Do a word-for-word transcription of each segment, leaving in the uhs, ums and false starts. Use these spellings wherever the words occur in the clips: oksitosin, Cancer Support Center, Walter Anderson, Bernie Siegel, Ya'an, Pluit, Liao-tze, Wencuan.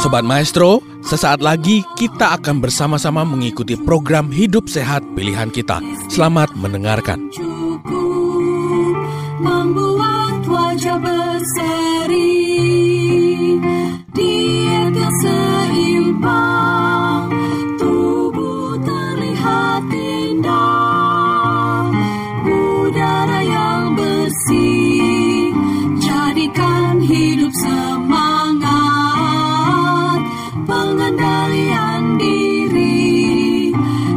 Sobat Maestro, sesaat lagi kita akan bersama-sama mengikuti program Hidup Sehat Pilihan Kita. Selamat mendengarkan. Cukup membuat wajah berseri, diet yang seimbang, tubuh terlihat indah, udara yang bersih, jadikan hidup semangat. Pengendalian diri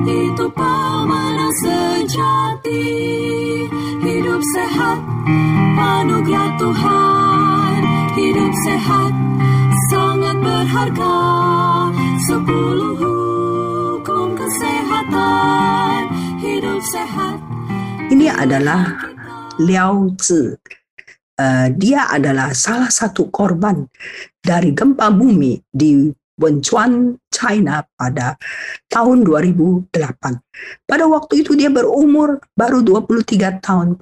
itu pemenang sejati. Hidup sehat, anugerah Tuhan. Hidup sehat sangat berharga. Sepuluh hukum kesehatan. Hidup sehat. Ini adalah Liao-tze. Uh, dia adalah salah satu korban dari gempa bumi di Wencuan, China pada tahun dua ribu delapan. Pada waktu itu dia berumur baru dua puluh tiga tahun.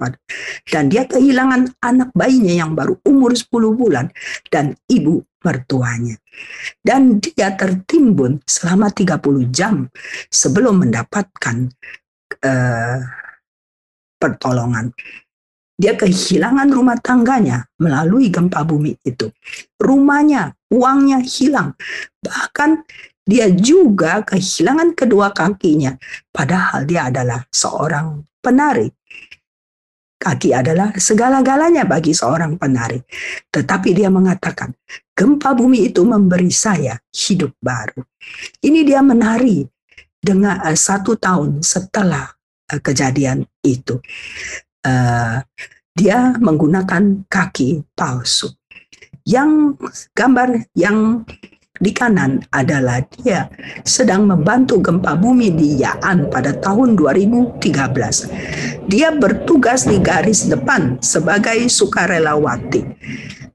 Dan dia kehilangan anak bayinya yang baru umur sepuluh bulan dan ibu mertuanya. Dan dia tertimbun selama tiga puluh jam sebelum mendapatkan uh, pertolongan. Dia kehilangan rumah tangganya melalui gempa bumi itu. Rumahnya, uangnya hilang. Bahkan dia juga kehilangan kedua kakinya. Padahal dia adalah seorang penari. Kaki adalah segala-galanya bagi seorang penari. Tetapi dia mengatakan, gempa bumi itu memberi saya hidup baru. Ini dia menari dengan uh, satu tahun setelah uh, kejadian itu. Uh, dia menggunakan kaki palsu. Yang gambar yang di kanan adalah dia sedang membantu gempa bumi di Ya'an pada tahun dua ribu tiga belas. Dia bertugas di garis depan sebagai sukarelawati.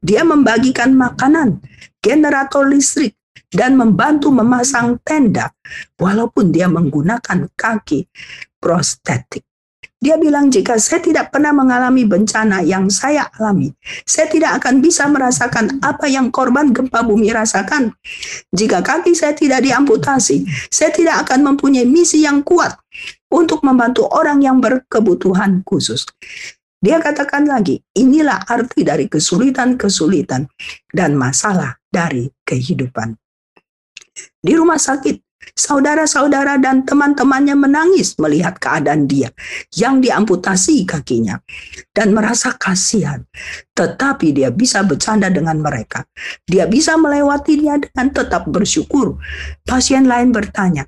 Dia membagikan makanan, generator listrik, dan membantu memasang tenda walaupun dia menggunakan kaki prostetik. Dia bilang, jika saya tidak pernah mengalami bencana yang saya alami, saya tidak akan bisa merasakan apa yang korban gempa bumi rasakan. Jika kaki saya tidak diamputasi, saya tidak akan mempunyai misi yang kuat untuk membantu orang yang berkebutuhan khusus. Dia katakan lagi, inilah arti dari kesulitan-kesulitan dan masalah dari kehidupan. Di rumah sakit, saudara-saudara dan teman-temannya menangis melihat keadaan dia yang diamputasi kakinya dan merasa kasihan. Tetapi dia bisa bercanda dengan mereka. Dia bisa melewatinya dengan tetap bersyukur. Pasien lain bertanya,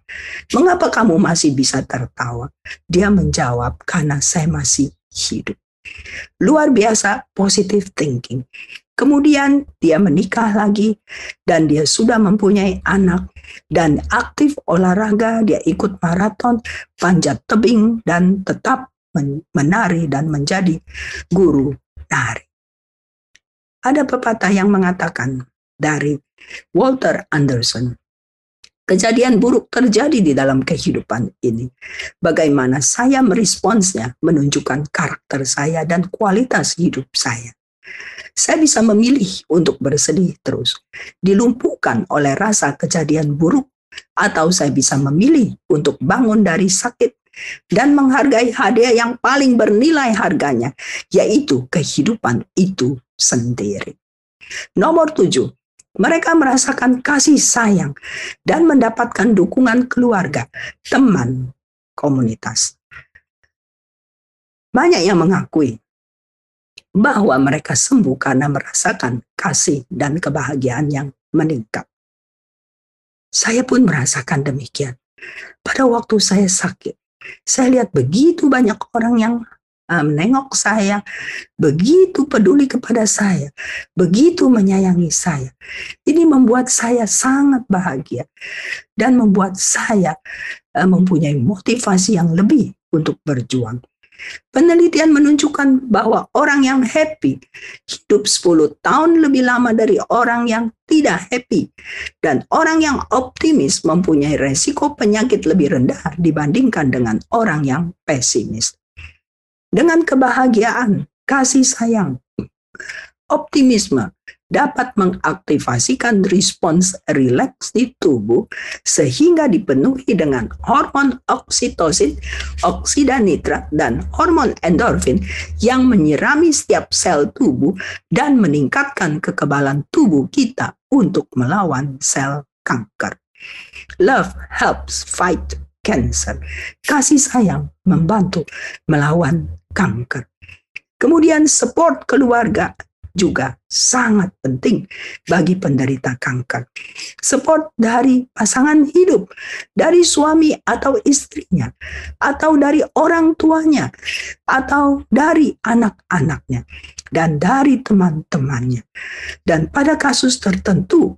"Mengapa kamu masih bisa tertawa?" Dia menjawab, "Karena saya masih hidup." Luar biasa positive thinking. Kemudian dia menikah lagi dan dia sudah mempunyai anak dan aktif olahraga, dia ikut maraton, panjat tebing dan tetap menari dan menjadi guru nari. Ada pepatah yang mengatakan dari Walter Anderson, kejadian buruk terjadi di dalam kehidupan ini. Bagaimana saya meresponsnya menunjukkan karakter saya dan kualitas hidup saya. Saya bisa memilih untuk bersedih terus, dilumpuhkan oleh rasa kejadian buruk, atau saya bisa memilih untuk bangun dari sakit dan menghargai hadiah yang paling bernilai harganya, yaitu kehidupan itu sendiri. Nomor tujuh, mereka merasakan kasih sayang dan mendapatkan dukungan keluarga, teman, komunitas. Banyak yang mengakui bahwa mereka sembuh karena merasakan kasih dan kebahagiaan yang meningkat. Saya pun merasakan demikian. Pada waktu saya sakit, saya lihat begitu banyak orang yang uh, menengok saya, begitu peduli kepada saya, begitu menyayangi saya. Ini membuat saya sangat bahagia dan membuat saya uh, mempunyai motivasi yang lebih untuk berjuang. Penelitian menunjukkan bahwa orang yang happy hidup sepuluh tahun lebih lama dari orang yang tidak happy. Dan orang yang optimis mempunyai resiko penyakit lebih rendah dibandingkan dengan orang yang pesimis. dengan kebahagiaan, kasih sayang. Optimisme dapat mengaktifasikan respons rileks di tubuh sehingga dipenuhi dengan hormon oksitosin, oksida nitrat, dan hormon endorfin yang menyirami setiap sel tubuh dan meningkatkan kekebalan tubuh kita untuk melawan sel kanker. Love helps fight cancer. Kasih sayang membantu melawan kanker. Kemudian support keluarga juga sangat penting bagi penderita kanker. Support dari pasangan hidup, dari suami atau istrinya, atau dari orang tuanya, atau dari anak-anaknya, dan dari teman-temannya. Dan pada kasus tertentu,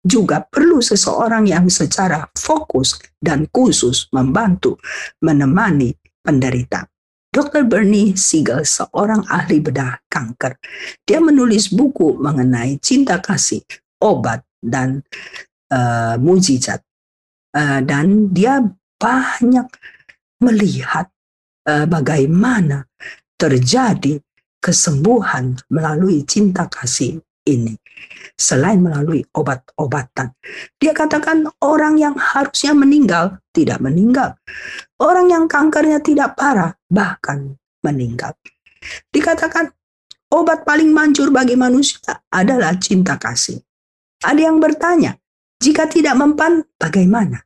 juga perlu seseorang yang secara fokus dan khusus membantu menemani penderita. dokter Bernie Siegel, seorang ahli bedah kanker, dia menulis buku mengenai cinta kasih, obat, dan uh, mujizat. Uh, dan dia banyak melihat uh, bagaimana terjadi kesembuhan melalui cinta kasih ini. Selain melalui obat-obatan, dia katakan orang yang harusnya meninggal tidak meninggal. Orang yang kankernya tidak parah bahkan meninggal. Dikatakan obat paling manjur bagi manusia adalah cinta kasih. Ada yang bertanya, jika tidak mempan bagaimana?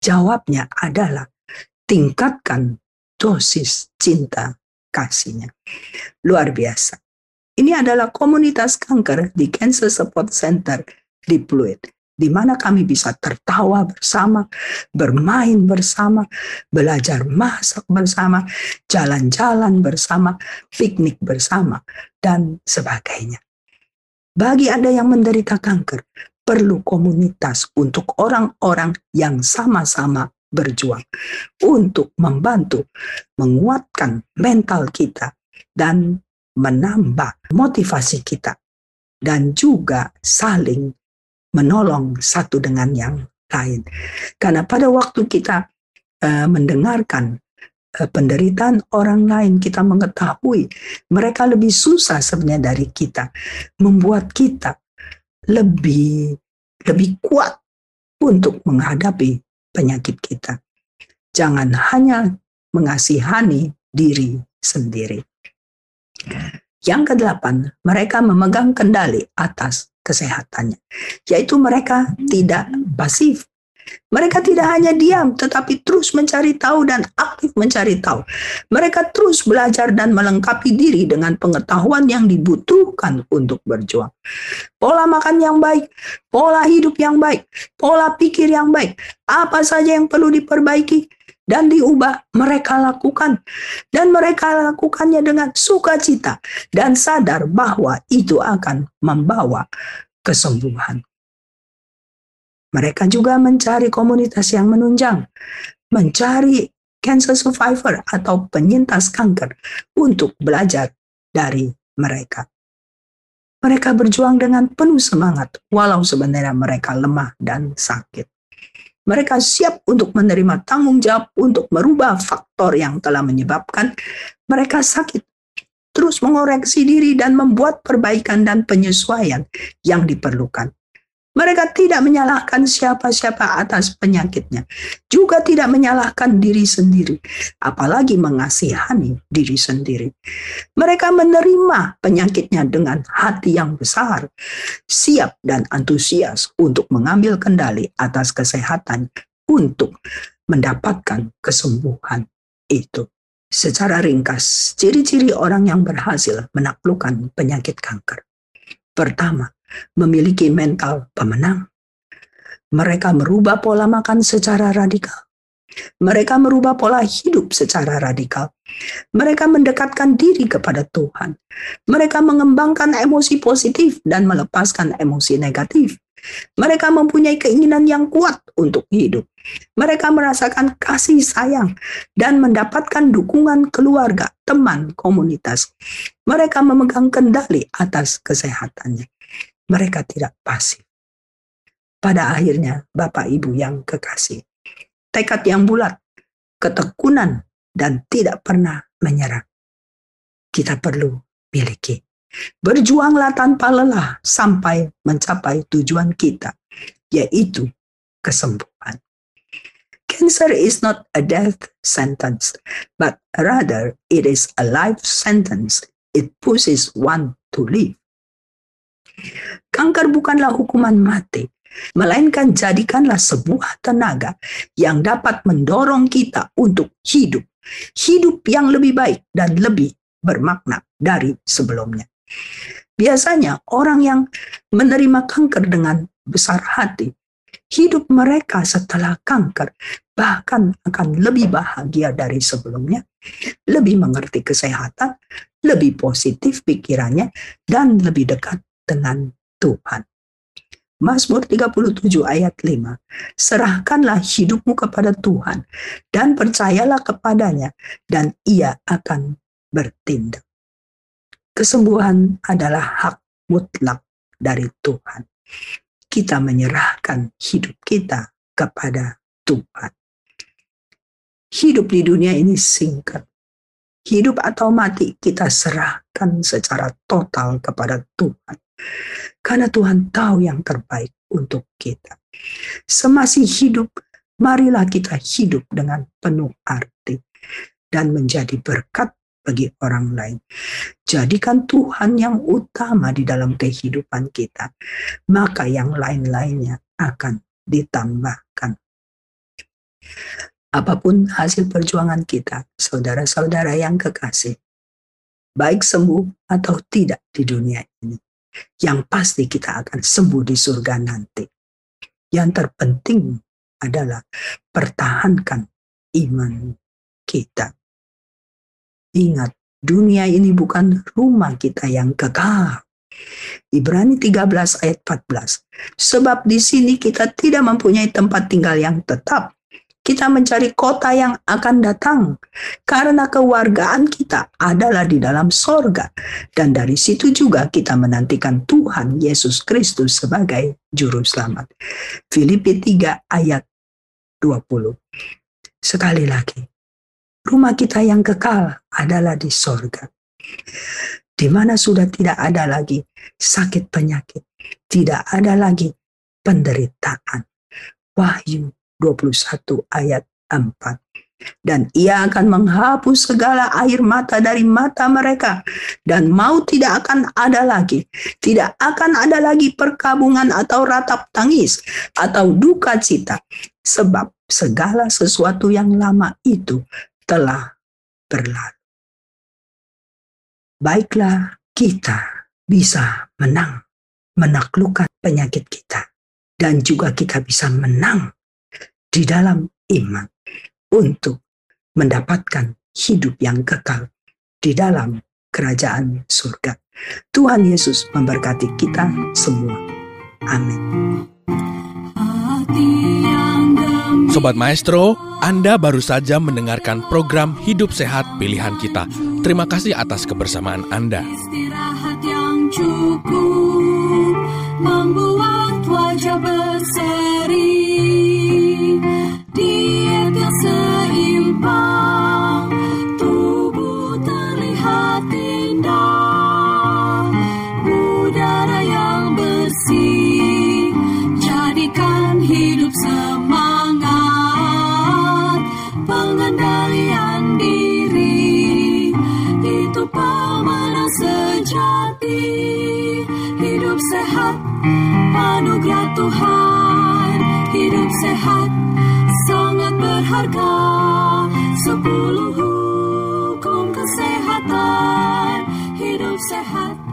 Jawabnya adalah tingkatkan dosis cinta kasihnya. Luar biasa. Ini adalah komunitas kanker di Cancer Support Center di Pluit, di mana kami bisa tertawa bersama, bermain bersama, belajar masak bersama, jalan-jalan bersama, piknik bersama, dan sebagainya. Bagi Anda yang menderita kanker, perlu komunitas untuk orang-orang yang sama-sama berjuang untuk membantu menguatkan mental kita dan menambah motivasi kita, dan juga saling menolong satu dengan yang lain. Karena pada waktu kita uh, mendengarkan uh, penderitaan orang lain, kita mengetahui mereka lebih susah sebenarnya dari kita, membuat kita lebih lebih kuat untuk menghadapi penyakit kita. Jangan hanya mengasihani diri sendiri. Yang kedelapan, mereka memegang kendali atas kesehatannya, yaitu mereka tidak pasif. Mereka tidak hanya diam, tetapi terus mencari tahu dan aktif mencari tahu. Mereka terus belajar dan melengkapi diri dengan pengetahuan yang dibutuhkan untuk berjuang. Pola makan yang baik, pola hidup yang baik, pola pikir yang baik, apa saja yang perlu diperbaiki dan diubah, mereka lakukan. Dan mereka lakukannya dengan sukacita dan sadar bahwa itu akan membawa kesembuhan. Mereka juga mencari komunitas yang menunjang, mencari cancer survivor atau penyintas kanker untuk belajar dari mereka. Mereka berjuang dengan penuh semangat, walau sebenarnya mereka lemah dan sakit. Mereka siap untuk menerima tanggung jawab untuk merubah faktor yang telah menyebabkan mereka sakit. Terus mengoreksi diri dan membuat perbaikan dan penyesuaian yang diperlukan. Mereka tidak menyalahkan siapa-siapa atas penyakitnya. Juga tidak menyalahkan diri sendiri. Apalagi mengasihani diri sendiri. Mereka menerima penyakitnya dengan hati yang besar, siap dan antusias untuk mengambil kendali atas kesehatan untuk mendapatkan kesembuhan itu. Secara ringkas, ciri-ciri orang yang berhasil menaklukkan penyakit kanker. Pertama, memiliki mental pemenang. Mereka merubah pola makan secara radikal. Mereka merubah pola hidup secara radikal. Mereka mendekatkan diri kepada Tuhan. Mereka mengembangkan emosi positif dan melepaskan emosi negatif. Mereka mempunyai keinginan yang kuat untuk hidup. Mereka merasakan kasih sayang dan mendapatkan dukungan keluarga, teman, komunitas. Mereka memegang kendali atas kesehatannya. Mereka tidak pasif. Pada akhirnya, Bapak Ibu yang kekasih, tekad yang bulat, ketekunan, dan tidak pernah menyerah. kita perlu miliki. Berjuanglah tanpa lelah sampai mencapai tujuan kita, yaitu kesembuhan. Cancer is not a death sentence, but rather it is a life sentence. It pushes one to live. Kanker bukanlah hukuman mati, melainkan jadikanlah sebuah tenaga yang dapat mendorong kita untuk hidup. Hidup yang lebih baik dan lebih bermakna dari sebelumnya. Biasanya orang yang menerima kanker dengan besar hati, hidup mereka setelah kanker bahkan akan lebih bahagia dari sebelumnya, lebih mengerti kesehatan, lebih positif pikirannya, dan lebih dekat dengan Tuhan. Mazmur tiga puluh tujuh ayat lima, serahkanlah hidupmu kepada Tuhan dan percayalah kepadanya dan ia akan bertindak. Kesembuhan adalah hak mutlak dari Tuhan. Kita menyerahkan hidup kita kepada Tuhan. Hidup di dunia ini singkat. Hidup atau mati kita serahkan secara total kepada Tuhan. Karena Tuhan tahu yang terbaik untuk kita. Semasih hidup, marilah kita hidup dengan penuh arti dan menjadi berkat bagi orang lain. Jadikan Tuhan yang utama di dalam kehidupan kita, maka yang lain-lainnya akan ditambahkan. Apapun hasil perjuangan kita, saudara-saudara yang kekasih, baik sembuh atau tidak di dunia ini, yang pasti kita akan sembuh di surga nanti. Yang terpenting adalah pertahankan iman kita. Ingat, dunia ini bukan rumah kita yang kekal. Ibrani tiga belas ayat empat belas. Sebab di sini kita tidak mempunyai tempat tinggal yang tetap. Kita mencari kota yang akan datang, karena kewargaan kita adalah di dalam sorga. Dan dari situ juga kita menantikan Tuhan Yesus Kristus sebagai Juru Selamat. Filipi tiga ayat dua puluh. Sekali lagi, rumah kita yang kekal adalah di sorga, di mana sudah tidak ada lagi sakit penyakit, tidak ada lagi penderitaan. Wahyu dua puluh satu ayat empat. Dan ia akan menghapus segala air mata dari mata mereka. Dan maut tidak akan ada lagi. Tidak akan ada lagi perkabungan atau ratap tangis atau duka cita. Sebab segala sesuatu yang lama itu telah berlalu. Baiklah kita bisa menang, menaklukkan penyakit kita. Dan juga kita bisa menang di dalam iman untuk mendapatkan hidup yang kekal di dalam kerajaan surga. Tuhan Yesus memberkati kita semua. Amin. Sobat Maestro, Anda baru saja mendengarkan program Hidup Sehat Pilihan Kita. Terima kasih atas kebersamaan Anda. Istirahat yang cukup membuat wajah berseri. Diet yang seimbang, tubuh terlihat indah, udara yang bersih, jadikan hidup semangat, pengendalian diri, itu pemenang sejati, hidup sehat, anugerah Tuhan, hidup sehat. Sangat berharga, sepuluh hukum kesehatan, hidup sehat.